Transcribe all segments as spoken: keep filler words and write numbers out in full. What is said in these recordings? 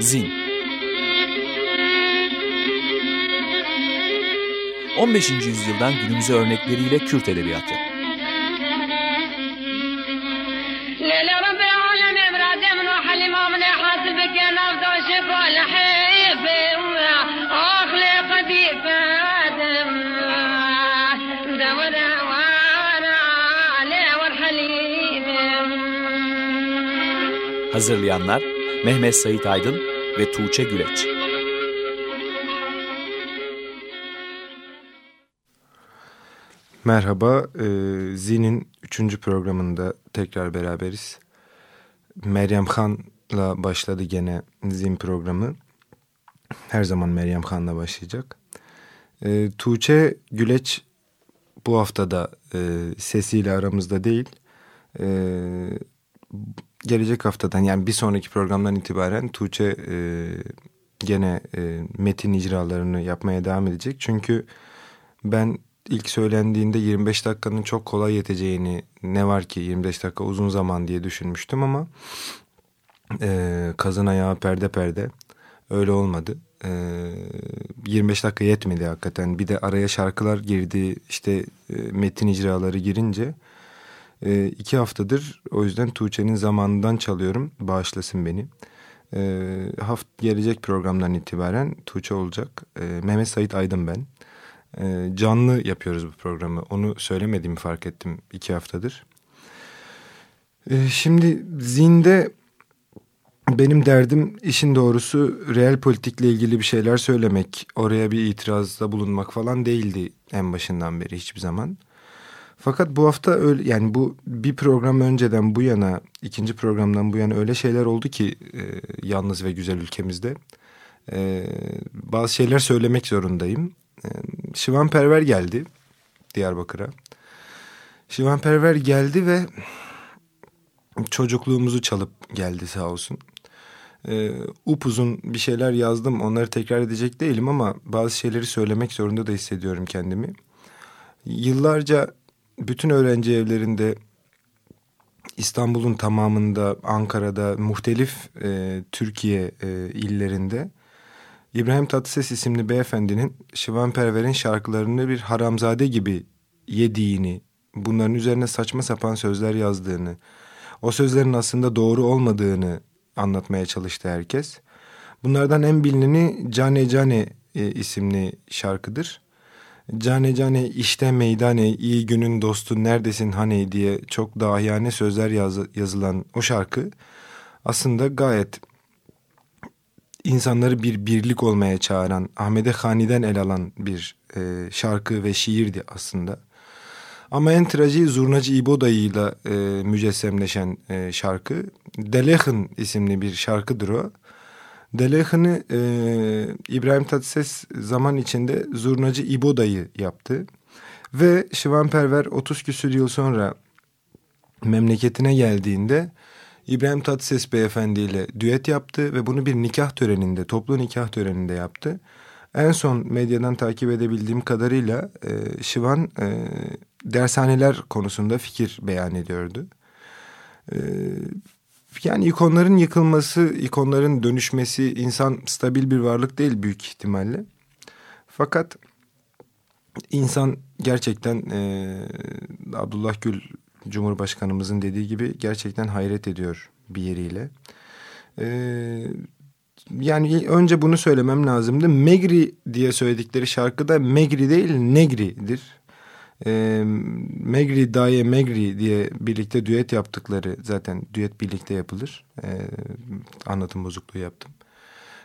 Zin. on beşinci yüzyıldan günümüze örnekleriyle Kürt edebiyatı. Hazırlayanlar Mehmet Sait Aydın ve Tuğçe Güleç. Merhaba, e, Zin'in üçüncü programında tekrar beraberiz. Meryem Han'la başladı gene Zin programı. Her zaman Meryem Han'la başlayacak. E, Tuğçe Güleç bu hafta da e, sesiyle aramızda değil. E, Gelecek haftadan, yani bir sonraki programdan itibaren Tuğçe e, gene e, metin icralarını yapmaya devam edecek. Çünkü ben ilk söylendiğinde yirmi beş dakikanın çok kolay yeteceğini, ne var ki yirmi beş dakika uzun zaman diye düşünmüştüm ama e, kazın ayağı perde perde öyle olmadı. E, yirmi beş dakika yetmedi hakikaten. Bir de araya şarkılar girdi, işte e, metin icraları girince. E, iki haftadır o yüzden Tuğçe'nin zamanından çalıyorum. Bağışlasın beni. E, haft gelecek programdan itibaren Tuğçe olacak. E, Mehmet Sait Aydın ben. E, canlı yapıyoruz bu programı. Onu söylemediğimi fark ettim iki haftadır. E, şimdi zinde benim derdim işin doğrusu real politikle ilgili bir şeyler söylemek. Oraya bir itirazda bulunmak falan değildi en başından beri hiçbir zaman. Fakat bu hafta öyle, yani bu bir program önceden bu yana, ikinci programdan bu yana öyle şeyler oldu ki e, yalnız ve güzel ülkemizde e, bazı şeyler söylemek zorundayım. E, Şivan Perver geldi Diyarbakır'a. Şivan Perver geldi ve çocukluğumuzu çalıp geldi sağ olsun. E, upuzun bir şeyler yazdım, onları tekrar edecek değilim ama bazı şeyleri söylemek zorunda da hissediyorum kendimi. Yıllarca bütün öğrenci evlerinde, İstanbul'un tamamında, Ankara'da, muhtelif e, Türkiye e, illerinde İbrahim Tatlıses isimli beyefendinin Şivan Perver'in şarkılarını bir haramzade gibi yediğini, bunların üzerine saçma sapan sözler yazdığını, o sözlerin aslında doğru olmadığını anlatmaya çalıştı herkes. Bunlardan en bilineni Cane Cane e, isimli şarkıdır. Cane cane işte meydane, iyi günün dostu neredesin hani diye çok dahiyane sözler yaz, yazılan o şarkı aslında gayet insanları bir birlik olmaya çağıran, Ahmede Hani'den el alan bir e, şarkı ve şiirdi aslında. Ama en trajiği Zurnacı İbo dayıyla e, mücessemleşen e, şarkı. Delehın isimli bir şarkıdır o. Delehını e, İbrahim Tatlıses zaman içinde Zurnacı İbo dayı yaptı. Ve Şivan Perver otuz küsür yıl sonra memleketine geldiğinde İbrahim Tatlıses beyefendiyle düet yaptı ve bunu bir nikah töreninde, toplu nikah töreninde yaptı. En son medyadan takip edebildiğim kadarıyla e, Şivan e, dershaneler konusunda fikir beyan ediyordu. E, Yani ikonların yıkılması, ikonların dönüşmesi, insan stabil bir varlık değil büyük ihtimalle. Fakat insan gerçekten e, Abdullah Gül Cumhurbaşkanımızın dediği gibi gerçekten hayret ediyor bir yeriyle. E, yani önce bunu söylemem lazımdı. Megri diye söyledikleri şarkıda Megri değil Negri'dir. E, Megri Daye Megri diye birlikte düet yaptıkları, zaten düet birlikte yapılır, e, anlatım bozukluğu yaptım,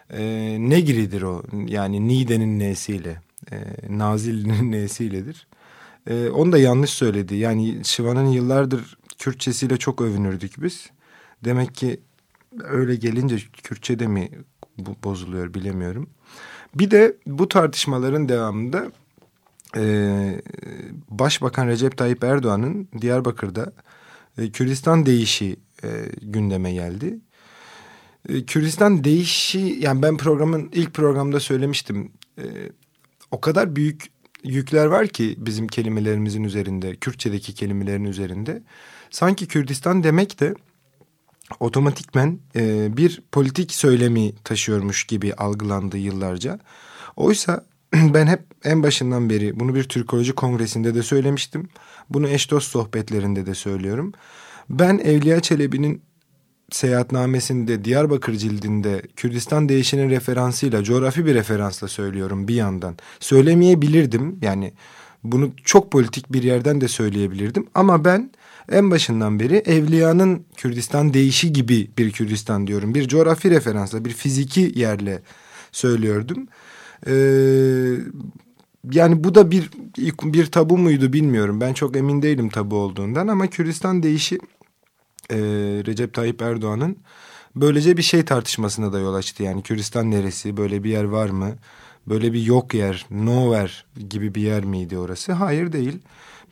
e, Negri'dir o, yani Nide'nin n'siyle, e, Nazilli'nin n'siyledir. E, onu da yanlış söyledi, yani Şivan'ın yıllardır Kürtçesiyle çok övünürdük biz, demek ki öyle gelince Kürtçe de mi bozuluyor bilemiyorum. Bir de bu tartışmaların devamında Ee, Başbakan Recep Tayyip Erdoğan'ın Diyarbakır'da e, Kürdistan deyişi e, gündeme geldi. E, Kürdistan deyişi, yani ben programın ilk programda söylemiştim. E, o kadar büyük yükler var ki bizim kelimelerimizin üzerinde, Kürtçedeki kelimelerin üzerinde. Sanki Kürdistan demek de otomatikmen e, bir politik söylemi taşıyormuş gibi algılandı yıllarca. Oysa ben hep en başından beri bunu bir Türkoloji kongresinde de söylemiştim. Bunu eş dost sohbetlerinde de söylüyorum. Ben Evliya Çelebi'nin seyahatnamesinde Diyarbakır cildinde Kürdistan değişinin referansıyla, coğrafi bir referansla söylüyorum bir yandan. Söylemeyebilirdim yani, bunu çok politik bir yerden de söyleyebilirdim ama ben en başından beri Evliya'nın Kürdistan değişi gibi bir Kürdistan diyorum. Bir coğrafi referansla, bir fiziki yerle söylüyordum. Ee, yani bu da bir bir tabu muydu bilmiyorum. Ben çok emin değilim tabu olduğundan ama Kürdistan değişi e, Recep Tayyip Erdoğan'ın böylece bir şey tartışmasına da yol açtı. Yani Kürdistan neresi? Böyle bir yer var mı? Böyle bir yok yer, nowhere gibi bir yer miydi orası? Hayır, değil.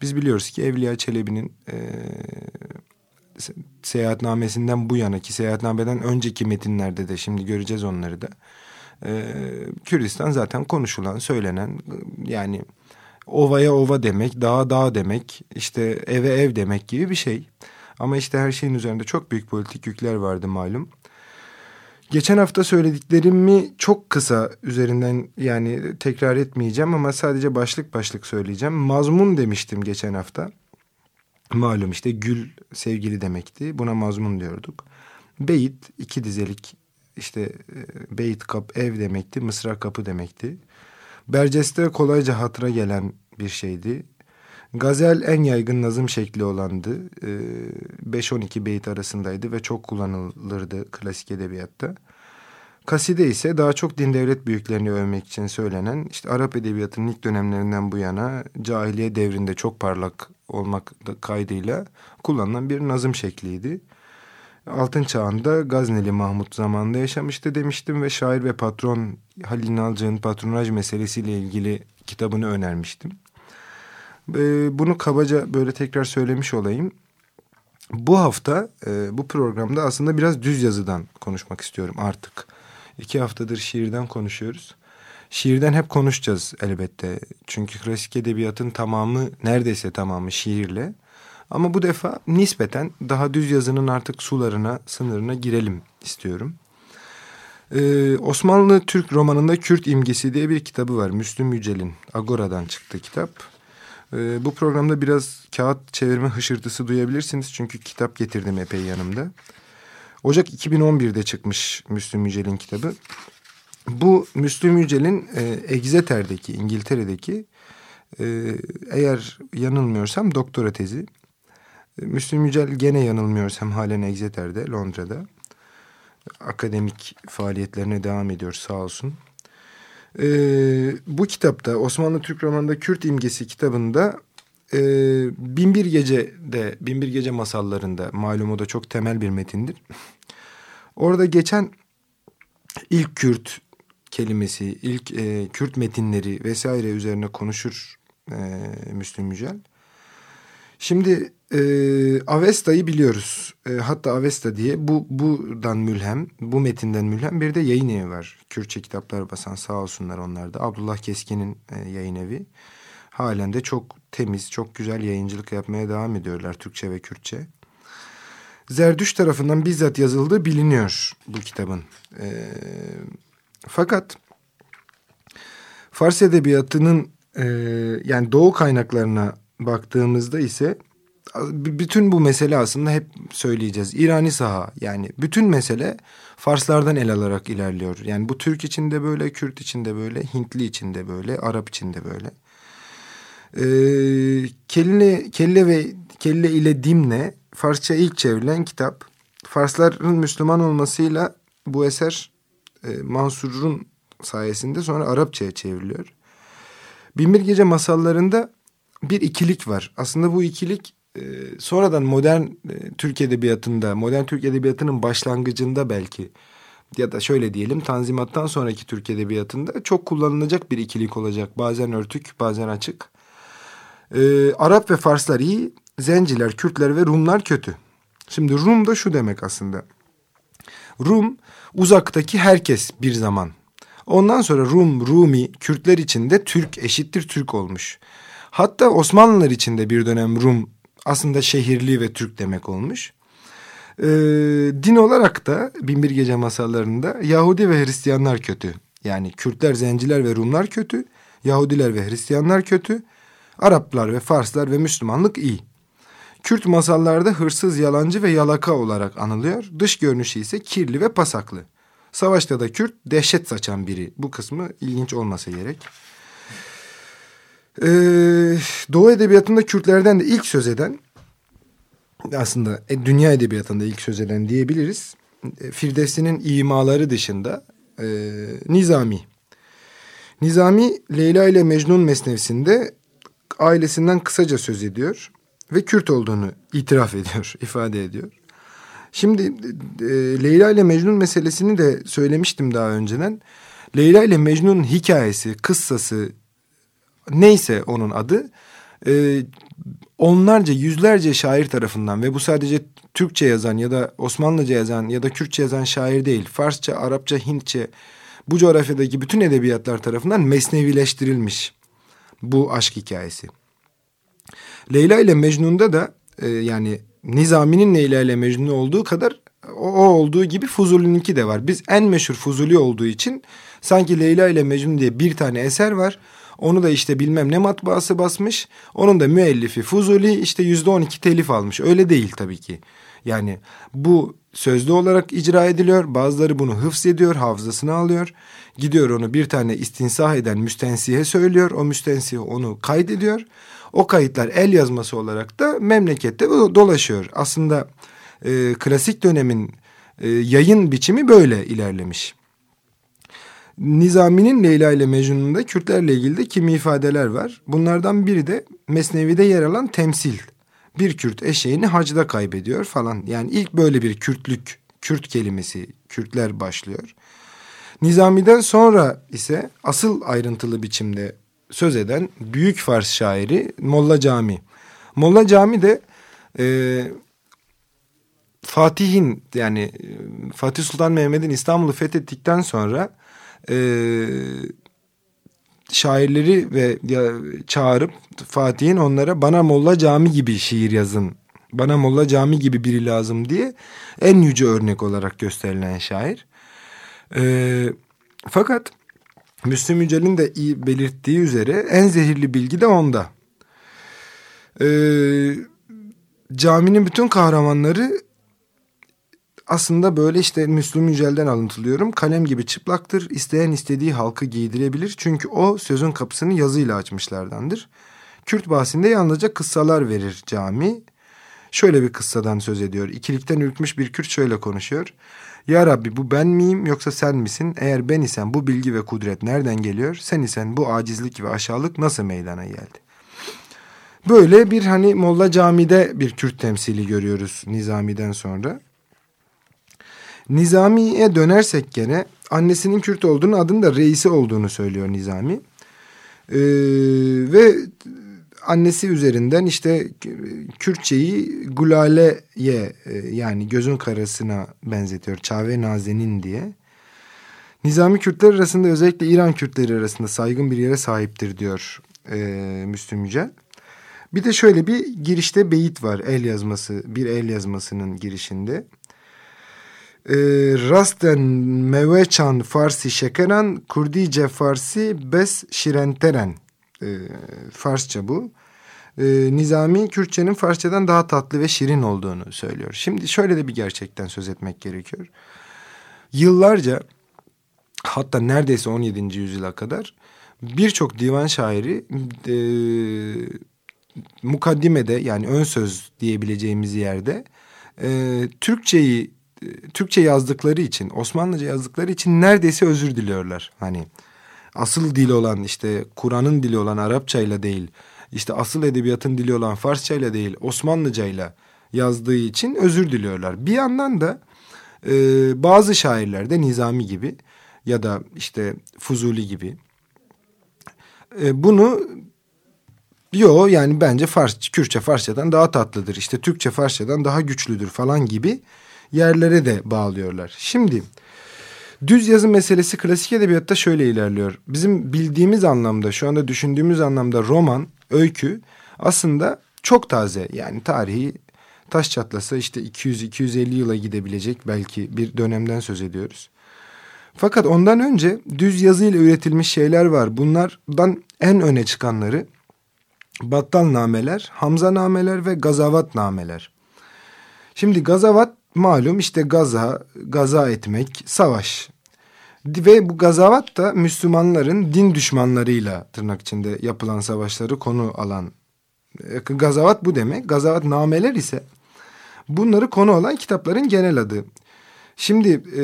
Biz biliyoruz ki Evliya Çelebi'nin e, seyahatnamesinden bu yana, ki seyahatnameden önceki metinlerde de, şimdi göreceğiz onları da. E, Kürdistan zaten konuşulan, söylenen, yani ovaya ova demek, dağa dağ demek, işte eve ev demek gibi bir şey. Ama işte her şeyin üzerinde çok büyük politik yükler vardı malum. Geçen hafta söylediklerimi çok kısa üzerinden, yani tekrar etmeyeceğim ama sadece başlık başlık söyleyeceğim. Mazmun demiştim geçen hafta. Malum işte gül sevgili demekti. Buna mazmun diyorduk. Beyit iki dizelik, işte beyit kap ev demekti. Mısra kapı demekti. Berceste kolayca hatıra gelen bir şeydi. Gazel en yaygın nazım şekli olandı. beş on iki beyit arasındaydı ve çok kullanılırdı klasik edebiyatta. Kaside ise daha çok din devlet büyüklerini övmek için söylenen, işte Arap edebiyatının ilk dönemlerinden bu yana cahiliye devrinde çok parlak olmak kaydıyla kullanılan bir nazım şekliydi. Altın Çağı'nda Gazneli Mahmut zamanında yaşamıştı demiştim ve şair ve patron Halil İnalcık'ın patronaj meselesiyle ilgili kitabını önermiştim. Bunu kabaca böyle tekrar söylemiş olayım. Bu hafta bu programda aslında biraz düz yazıdan konuşmak istiyorum artık. İki haftadır şiirden konuşuyoruz. Şiirden hep konuşacağız elbette. Çünkü klasik edebiyatın tamamı, neredeyse tamamı şiirle. Ama bu defa nispeten daha düz yazının artık sularına, sınırına girelim istiyorum. Ee, Osmanlı Türk romanında Kürt imgesi diye bir kitabı var. Müslüm Yücel'in, Agora'dan çıktı kitap. Ee, bu programda biraz kağıt çevirme hışırtısı duyabilirsiniz. Çünkü kitap getirdim epey yanımda. Ocak iki bin on bir'de çıkmış Müslüm Yücel'in kitabı. Bu Müslüm Yücel'in e, Exeter'deki, İngiltere'deki, e, eğer yanılmıyorsam doktora tezi. Müslüm Yücel gene yanılmıyorsam halen Exeter'de, Londra'da. Akademik faaliyetlerine devam ediyor sağ olsun. E, bu kitapta, Osmanlı Türk romanında Kürt imgesi kitabında, e, Binbir Gece'de, Binbir Gece Masallarında, malum o da çok temel bir metindir. Orada geçen ilk Kürt kelimesi, ilk e, Kürt metinleri vesaire üzerine konuşur e, Müslüm Yücel. Şimdi e, Avesta'yı biliyoruz. E, hatta Avesta diye bu buradan mülhem, bu metinden mülhem bir de yayın evi var. Kürtçe kitaplar basan, sağ olsunlar onlar da. Abdullah Keskin'in e, yayın evi. Halen de çok temiz, çok güzel yayıncılık yapmaya devam ediyorlar Türkçe ve Kürtçe. Zerdüş tarafından bizzat yazıldığı biliniyor bu kitabın. E, fakat Fars edebiyatının e, yani Doğu kaynaklarına baktığımızda ise bütün bu mesele aslında, hep söyleyeceğiz, İrani saha, yani bütün mesele Farslardan el alarak ilerliyor. Yani bu Türk için de böyle, Kürt için de böyle, Hintli için de böyle, Arap için de böyle. Ee, kelle, kelle ve kelle ile Dimne Farsça ilk çevrilen kitap. Farsların Müslüman olmasıyla bu eser e, Mansur'un sayesinde sonra Arapçaya çevriliyor. Binbir Gece Masallarında bir ikilik var. Aslında bu ikilik e, sonradan modern e, Türk edebiyatında, modern Türk edebiyatının başlangıcında belki, ya da şöyle diyelim, Tanzimat'tan sonraki Türk edebiyatında çok kullanılacak bir ikilik olacak. Bazen örtük, bazen açık. E, Arap ve Farslar iyi, Zenciler, Kürtler ve Rumlar kötü. Şimdi Rum da şu demek aslında. Rum, uzaktaki herkes bir zaman. Ondan sonra Rum, Rumi, Kürtler için de Türk eşittir Türk olmuş. Hatta Osmanlılar için de bir dönem Rum aslında şehirli ve Türk demek olmuş. E, din olarak da Binbir Gece Masallarında Yahudi ve Hristiyanlar kötü. Yani Kürtler, Zenciler ve Rumlar kötü. Yahudiler ve Hristiyanlar kötü. Araplar ve Farslar ve Müslümanlık iyi. Kürt masallarda hırsız, yalancı ve yalaka olarak anılıyor. Dış görünüşü ise kirli ve pasaklı. Savaşta da Kürt dehşet saçan biri. Bu kısmı ilginç olmasa gerek. Ee, Doğu edebiyatında Kürtlerden de ilk söz eden, aslında dünya edebiyatında ilk söz eden diyebiliriz, Firdevsi'nin imaları dışında e, Nizami. Nizami, Leyla ile Mecnun mesnevisinde ailesinden kısaca söz ediyor ve Kürt olduğunu itiraf ediyor, ifade ediyor. Şimdi e, Leyla ile Mecnun meselesini de söylemiştim daha önceden. Leyla ile Mecnun'un hikayesi, kıssası, neyse onun adı, e, onlarca, yüzlerce şair tarafından ve bu sadece Türkçe yazan ya da Osmanlıca yazan ya da Kürtçe yazan şair değil, Farsça, Arapça, Hintçe, bu coğrafyadaki bütün edebiyatlar tarafından mesnevileştirilmiş bu aşk hikayesi. Leyla ile Mecnun'da da e, yani Nizami'nin Leyla ile Mecnun olduğu kadar o, o olduğu gibi Fuzuli'ninki de var. Biz en meşhur Fuzuli olduğu için sanki Leyla ile Mecnun diye bir tane eser var. Onu da işte bilmem ne matbaası basmış. Onun da müellifi Fuzuli işte yüzde on iki telif almış. Öyle değil tabii ki. Yani bu sözlü olarak icra ediliyor. Bazıları bunu hıfz ediyor, hafızasına alıyor. Gidiyor onu bir tane istinsah eden müstensihe söylüyor. O müstensih onu kaydediyor. O kayıtlar el yazması olarak da memlekette dolaşıyor. Aslında e, klasik dönemin e, yayın biçimi böyle ilerlemiş. Nizami'nin Leyla ile Mecnun'da Kürtlerle ilgili de kimi ifadeler var. Bunlardan biri de Mesnevi'de yer alan temsil. Bir Kürt eşeğini hacda kaybediyor falan. Yani ilk böyle bir Kürtlük, Kürt kelimesi, Kürtler başlıyor. Nizami'den sonra ise asıl ayrıntılı biçimde söz eden büyük Fars şairi Molla Cami. Molla Cami de e, Fatih'in yani Fatih Sultan Mehmet'in İstanbul'u fethettikten sonra e, şairleri ve ya, çağırıp Fatih'in onlara bana Molla Cami gibi şiir yazın, bana Molla Cami gibi biri lazım diye en yüce örnek olarak gösterilen şair. E, fakat Müslüm Yücel'in de iyi belirttiği üzere en zehirli bilgi de onda. Ee, caminin bütün kahramanları aslında böyle işte Müslüm Yücel'den alıntılıyorum. Kalem gibi çıplaktır. İsteyen istediği halkı giydirebilir. Çünkü o sözün kapısını yazıyla açmışlardandır. Kürt bahsinde yalnızca kıssalar verir cami. Şöyle bir kıssadan söz ediyor. İkilikten ürkmüş bir Kürt şöyle konuşuyor. Ya Rabbi bu ben miyim yoksa sen misin? Eğer ben isen bu bilgi ve kudret nereden geliyor? Sen isen bu acizlik ve aşağılık nasıl meydana geldi? Böyle bir hani Molla Cami'de bir Kürt temsili görüyoruz Nizami'den sonra. Nizami'ye dönersek gene annesinin Kürt olduğunu, adının da reisi olduğunu söylüyor Nizami. Ee, ve annesi üzerinden işte Kürtçeyi Gülale'ye yani gözün karasına benzetiyor. Çave Nazenin diye. Nizami Kürtler arasında özellikle İran Kürtleri arasında saygın bir yere sahiptir diyor e, Müslüm Yücel. Bir de şöyle bir girişte beyit var el yazması, bir el yazmasının girişinde. E, Rasten meveçan farsi şekeran kurdice farsi bes şirenteren. E, Farsça bu. E, Nizami Kürtçenin Farsçadan daha tatlı ve şirin olduğunu söylüyor. Şimdi şöyle de bir gerçekten söz etmek gerekiyor. Yıllarca hatta neredeyse on yedinci yüzyıla kadar birçok divan şairi e, mukaddimede yani ön söz diyebileceğimiz yerde e, Türkçeyi Türkçe yazdıkları için, Osmanlıca yazdıkları için neredeyse özür diliyorlar. Hani asıl dili olan işte Kur'an'ın dili olan Arapçayla değil, işte asıl edebiyatın dili olan Farsçayla değil, Osmanlıcayla yazdığı için özür diliyorlar. Bir yandan da e, bazı şairler de Nizami gibi ya da işte Fuzuli gibi e, bunu yo yani bence Fars, Kürtçe Farsçadan daha tatlıdır, işte Türkçe Farsçadan daha güçlüdür falan gibi yerlere de bağlıyorlar. Şimdi düz yazı meselesi klasik edebiyatta şöyle ilerliyor. Bizim bildiğimiz anlamda, şu anda düşündüğümüz anlamda roman, öykü aslında çok taze. Yani tarihi taş çatlasa işte iki yüz iki yüz elli yıla gidebilecek belki bir dönemden söz ediyoruz. Fakat ondan önce düz yazıyla üretilmiş şeyler var. Bunlardan en öne çıkanları Battal nameler, Hamza nameler ve Gazavat nameler. Şimdi Gazavat malum işte gaza, gaza etmek, savaş. Ve bu Gazavat da Müslümanların din düşmanlarıyla tırnak içinde yapılan savaşları konu alan. Gazavat bu demek. Gazavat nameler ise bunları konu alan kitapların genel adı. Şimdi e,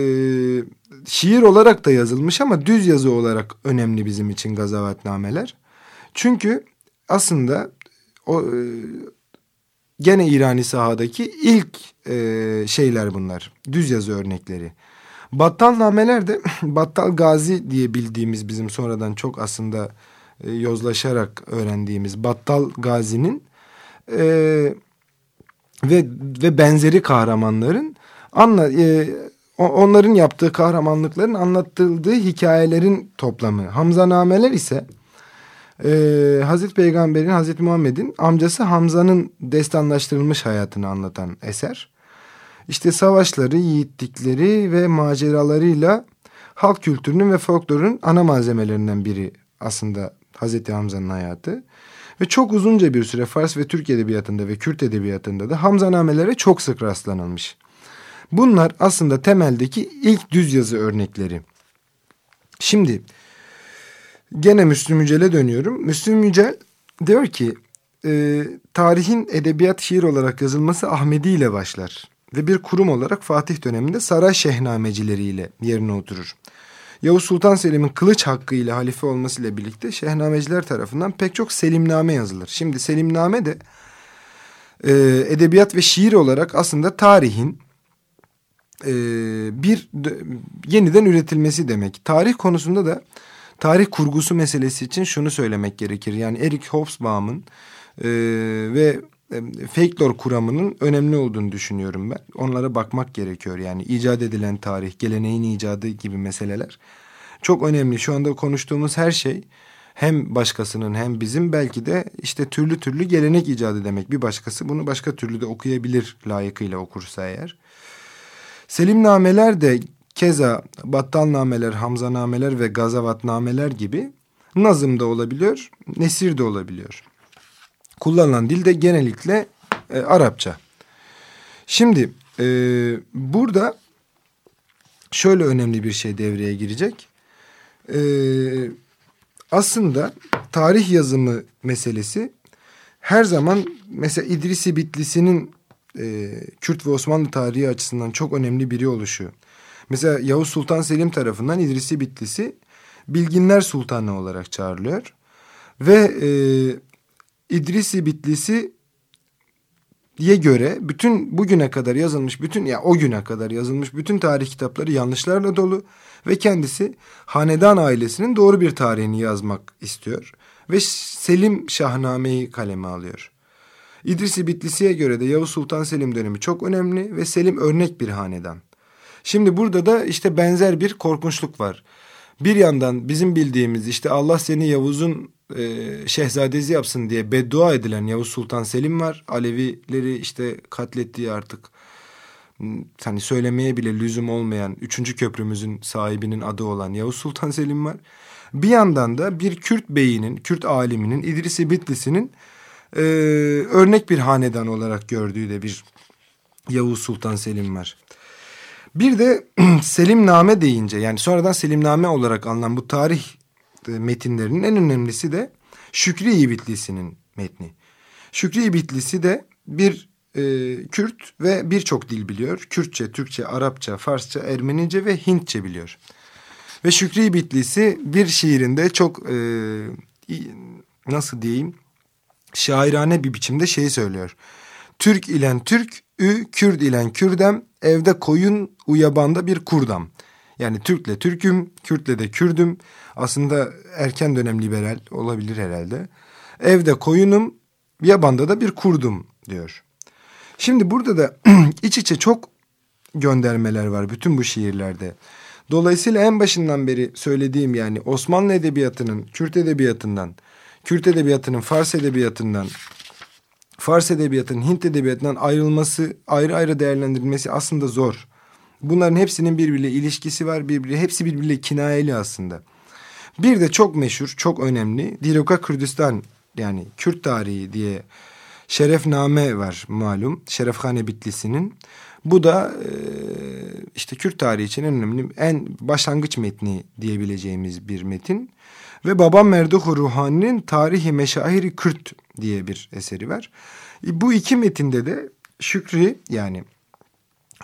şiir olarak da yazılmış ama düz yazı olarak önemli bizim için Gazavat nameler. Çünkü aslında o e, gene İrani sahadaki ilk e, şeyler bunlar. Düz yazı örnekleri. Battal nameler de Battal Gazi diye bildiğimiz bizim sonradan çok aslında e, yozlaşarak öğrendiğimiz Battal Gazi'nin e, ve ve benzeri kahramanların anla, e, onların yaptığı kahramanlıkların anlatıldığı hikayelerin toplamı. Hamza nameler ise e, Hazreti Peygamber'in, Hazreti Muhammed'in amcası Hamza'nın destanlaştırılmış hayatını anlatan eser. İşte savaşları, yiğitlikleri ve maceralarıyla halk kültürünün ve folklorun ana malzemelerinden biri aslında Hazreti Hamza'nın hayatı. Ve çok uzunca bir süre Fars ve Türk edebiyatında ve Kürt edebiyatında da Hamzanamelere çok sık rastlanılmış. Bunlar aslında temeldeki ilk düz yazı örnekleri. Şimdi gene Müslüm Yücel'e dönüyorum. Müslüm Yücel diyor ki e, tarihin edebiyat şiir olarak yazılması Ahmedi ile başlar. Ve bir kurum olarak Fatih döneminde saray şehnamecileriyle yerine oturur. Yavuz Sultan Selim'in kılıç hakkıyla halife olmasıyla birlikte şehnameciler tarafından pek çok Selimname yazılır. Şimdi Selimname de e, edebiyat ve şiir olarak aslında tarihin e, bir de, yeniden üretilmesi demek. Tarih konusunda da tarih kurgusu meselesi için şunu söylemek gerekir. Yani Eric Hobsbawm'ın e, ve... folklor kuramının önemli olduğunu düşünüyorum ben. Onlara bakmak gerekiyor. Yani icat edilen tarih, geleneğin icadı gibi meseleler çok önemli. Şu anda konuştuğumuz her şey hem başkasının hem bizim belki de işte türlü türlü gelenek icadı demek. Bir başkası bunu başka türlü de okuyabilir layıkıyla okursa eğer. Selimnameler de keza Battalnameler, Hamzanameler ve Gazavatnameler gibi nazım da olabiliyor, nesir de olabiliyor. Kullanılan dil de genellikle e, Arapça. Şimdi e, burada şöyle önemli bir şey devreye girecek. E, aslında tarih yazımı meselesi her zaman mesela İdris-i Bitlisi'nin e, Kürt ve Osmanlı tarihi açısından çok önemli biri oluşu. Mesela Yavuz Sultan Selim tarafından İdris-i Bitlisi Bilginler Sultanı olarak çağrılıyor. Ve E, İdris-i Bitlisi'ye göre bütün bugüne kadar yazılmış bütün ya o güne kadar yazılmış bütün tarih kitapları yanlışlarla dolu ve kendisi hanedan ailesinin doğru bir tarihini yazmak istiyor ve Selim Şahname'yi kaleme alıyor. İdris-i Bitlisi'ye göre de Yavuz Sultan Selim dönemi çok önemli ve Selim örnek bir hanedan. Şimdi burada da işte benzer bir korkunçluk var. Bir yandan bizim bildiğimiz işte Allah seni Yavuz'un Ee, şehzadesi yapsın diye beddua edilen Yavuz Sultan Selim var. Alevileri işte katlettiği artık hani söylemeye bile lüzum olmayan üçüncü köprümüzün sahibinin adı olan Yavuz Sultan Selim var. Bir yandan da bir Kürt beyinin, Kürt aliminin İdris-i Bitlisi'nin e, örnek bir hanedan olarak gördüğü de bir Yavuz Sultan Selim var. Bir de Selimname deyince yani sonradan Selimname olarak anılan bu tarih metinlerinin en önemlisi de Şükrî-i Bitlisi'nin metni. Şükrî-i Bitlisi de bir e, Kürt ve birçok dil biliyor. Kürtçe, Türkçe, Arapça, Farsça, Ermenice ve Hintçe biliyor. Ve Şükrî-i Bitlisi bir şiirinde çok e, nasıl diyeyim şairane bir biçimde şeyi söylüyor. Türk ilen Türk, ü, Kürd ilen Kürdem, evde koyun, uyabanda bir kurdam. Yani Türk'le Türk'üm, Kürt'le de Kürd'üm. Aslında erken dönem liberal olabilir herhalde. Evde koyunum, yabanda da bir kurdum diyor. Şimdi burada da iç içe çok göndermeler var bütün bu şiirlerde. Dolayısıyla en başından beri söylediğim yani Osmanlı edebiyatının, Kürt edebiyatından, Kürt edebiyatının, Fars edebiyatından, Fars edebiyatının Hint edebiyatından ayrılması, ayrı ayrı değerlendirilmesi aslında zor. Bunların hepsinin birbiriyle ilişkisi var, birbiri hepsi birbiriyle kinayeli aslında. Bir de çok meşhur, çok önemli Diroka Kürdistan, yani Kürt tarihi diye Şerefname var malum. Şerefname Bitlisi'nin. Bu da e, işte Kürt tarihi için en önemli, en başlangıç metni diyebileceğimiz bir metin. Ve Babam Merduh-u Ruhani'nin Tarihi Meşahiri Kürt diye bir eseri var. E, bu iki metinde de Şükrî, yani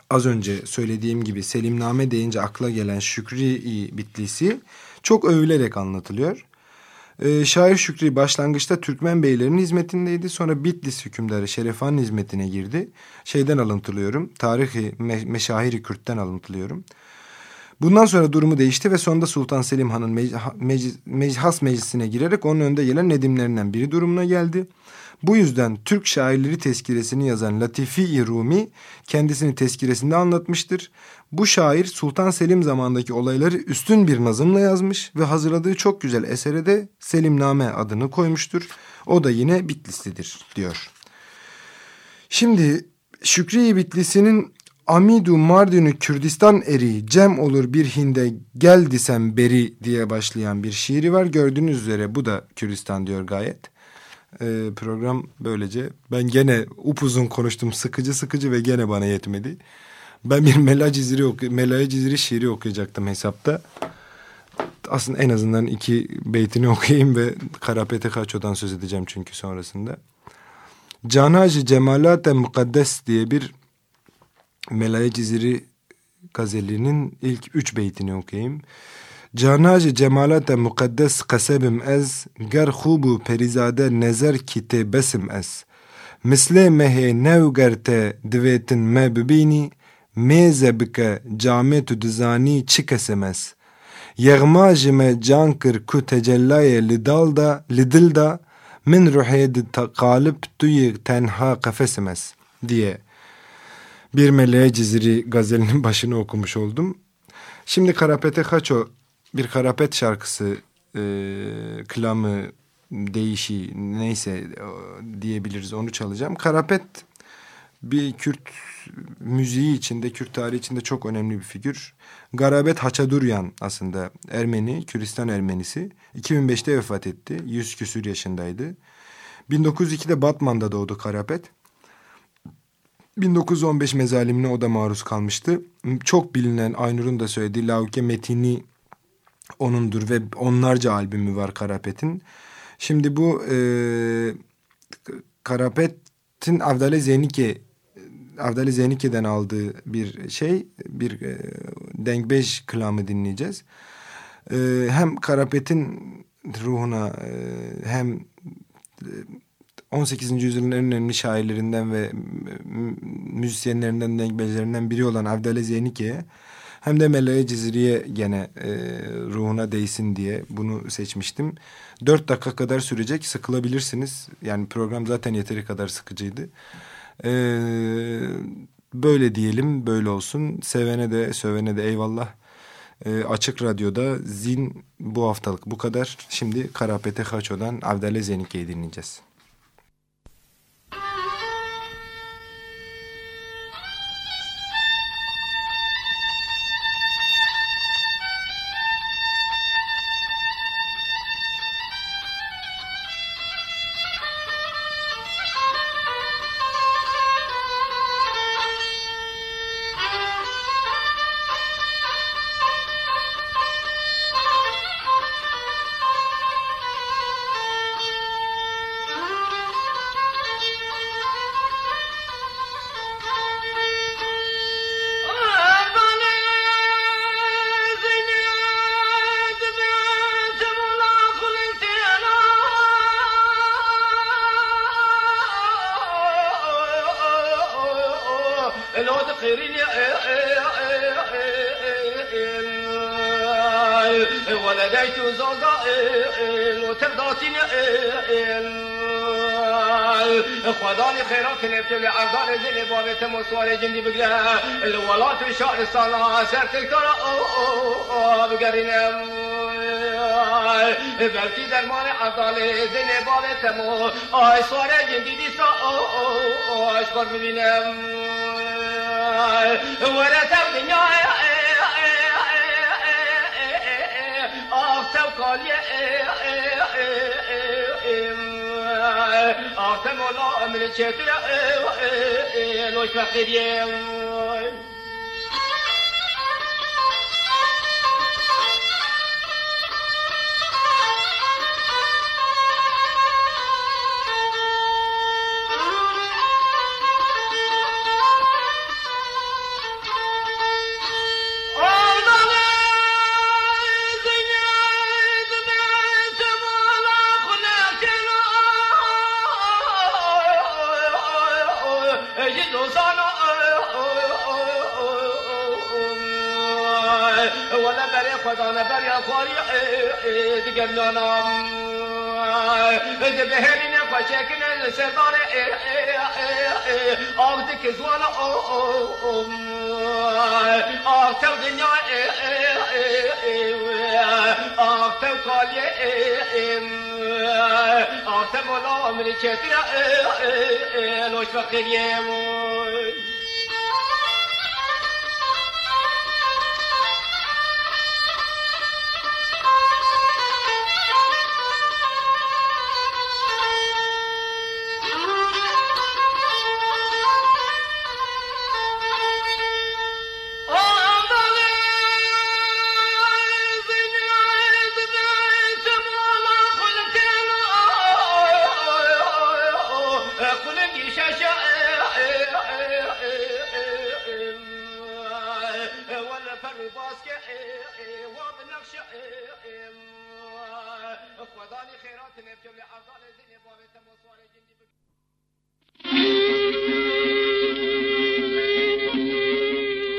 az önce söylediğim gibi Selimname deyince akla gelen Şükrî-i Bitlisi çok övülerek anlatılıyor. Ee, şair Şükrî başlangıçta Türkmen beylerin hizmetindeydi. Sonra Bitlis hükümdarı Şeref Han'ın hizmetine girdi. Şeyden alıntılıyorum. Tarihi Me- Meşahiri Kürt'ten alıntılıyorum. Bundan sonra durumu değişti ve sonunda Sultan Selim Han'ın mec- mec- mec- has meclisine girerek onun önde gelen nedimlerinden biri durumuna geldi. Bu yüzden Türk şairleri tezkiresini yazan Latifi-i Rumi kendisini tezkiresinde anlatmıştır. Bu şair Sultan Selim zamanındaki olayları üstün bir nazımla yazmış ve hazırladığı çok güzel esere de Selimname adını koymuştur. O da yine Bitlislidir diyor. Şimdi Şükrî-i Bitlisi'nin Amidu Mardinü Kürdistan eri cem olur bir hinde gel disem beri diye başlayan bir şiiri var. Gördüğünüz üzere bu da Kürdistan diyor gayet. Ee, program böylece, ben gene upuzun konuştum, sıkıcı sıkıcı ve gene bana yetmedi. Ben bir Melayê Cizîrî oku- Melayê Cizîrî şiiri okuyacaktım hesapta. Aslında en azından iki beytini okuyayım ve Karapete Kaço'dan söz edeceğim çünkü sonrasında. Canaj-ı Cemalat-ı Mukaddes diye bir Melayê Cizîrî gazelinin ilk üç beytini okuyayım. Canaj-ı Cemalat-ı Mukaddes kasebim ez, ger hubu perizade nezer ki te besim ez. Misle mehe nevgerte dvetin me bibini, meze bike cametu dizani çikesim ez. Yeğmaj-ı me cankır ku tecellaye lidalda, lidilda, min ruhedi kalip tuyi tenha kafesim ez diye bir Melayê Cizîrî gazelinin başını okumuş oldum. Şimdi Karapete Haço, bir karapet şarkısı, e, klamı, deyişi neyse diyebiliriz, onu çalacağım. Karapet bir Kürt müziği içinde, Kürt tarihi içinde çok önemli bir figür. Garabet Haçaduryan aslında Ermeni, Kürdistan Ermenisi. iki bin beşte vefat etti, yüz küsür yaşındaydı. bin dokuz yüz ikide Batman'da doğdu Karapet. bin dokuz yüz on beş mezalimine o da maruz kalmıştı. Çok bilinen, Aynur'un da söylediği Lauke Metini onundur ve onlarca albümü var Karapet'in. Şimdi bu e, Karapet'in Avdale Zeynike, Avdale Zeynike'den aldığı bir şey, bir e, dengbeş klamı dinleyeceğiz. E, hem Karapet'in ruhuna e, hem on sekizinci yüzyılın en önemli şairlerinden ve müzisyenlerinden, dengbeşlerinden biri olan Avdale Zeynike'ye hem de Melayê Cizîrî'ye gene e, ruhuna değsin diye bunu seçmiştim. Dört dakika kadar sürecek, sıkılabilirsiniz. Yani program zaten yeteri kadar sıkıcıydı. E, böyle diyelim, böyle olsun. Sevene de, sövene de eyvallah. E, Açık Radyo'da Zin bu haftalık bu kadar. Şimdi Karapete Haço'dan Avdale Zeynike'yi dinleyeceğiz. الولات شاء الصلاة سرت الكرة أو أو أو بقرنم belki dermanı Avdale Zeynike Avesta ay sare gindidi sa aşkar mübinem veresem dünyaya afsev kalye afsem ola ömrü çetire loş fakiriyem.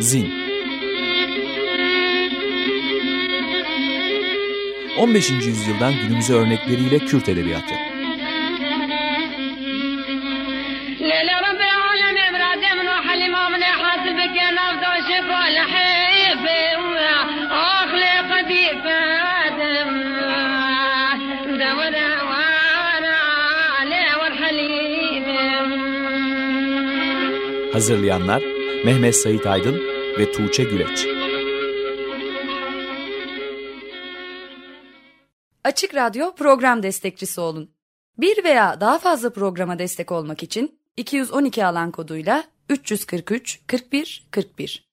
Zin on beşinci yüzyıldan günümüze örnekleriyle Kürt edebiyatı. Hazırlayanlar Mehmet Sait Aydın ve Tuğçe Güleç. Açık Radyo program destekçisi olun. Bir veya daha fazla programa destek olmak için iki yüz on iki alan koduyla üç yüz kırk üç kırk bir kırk bir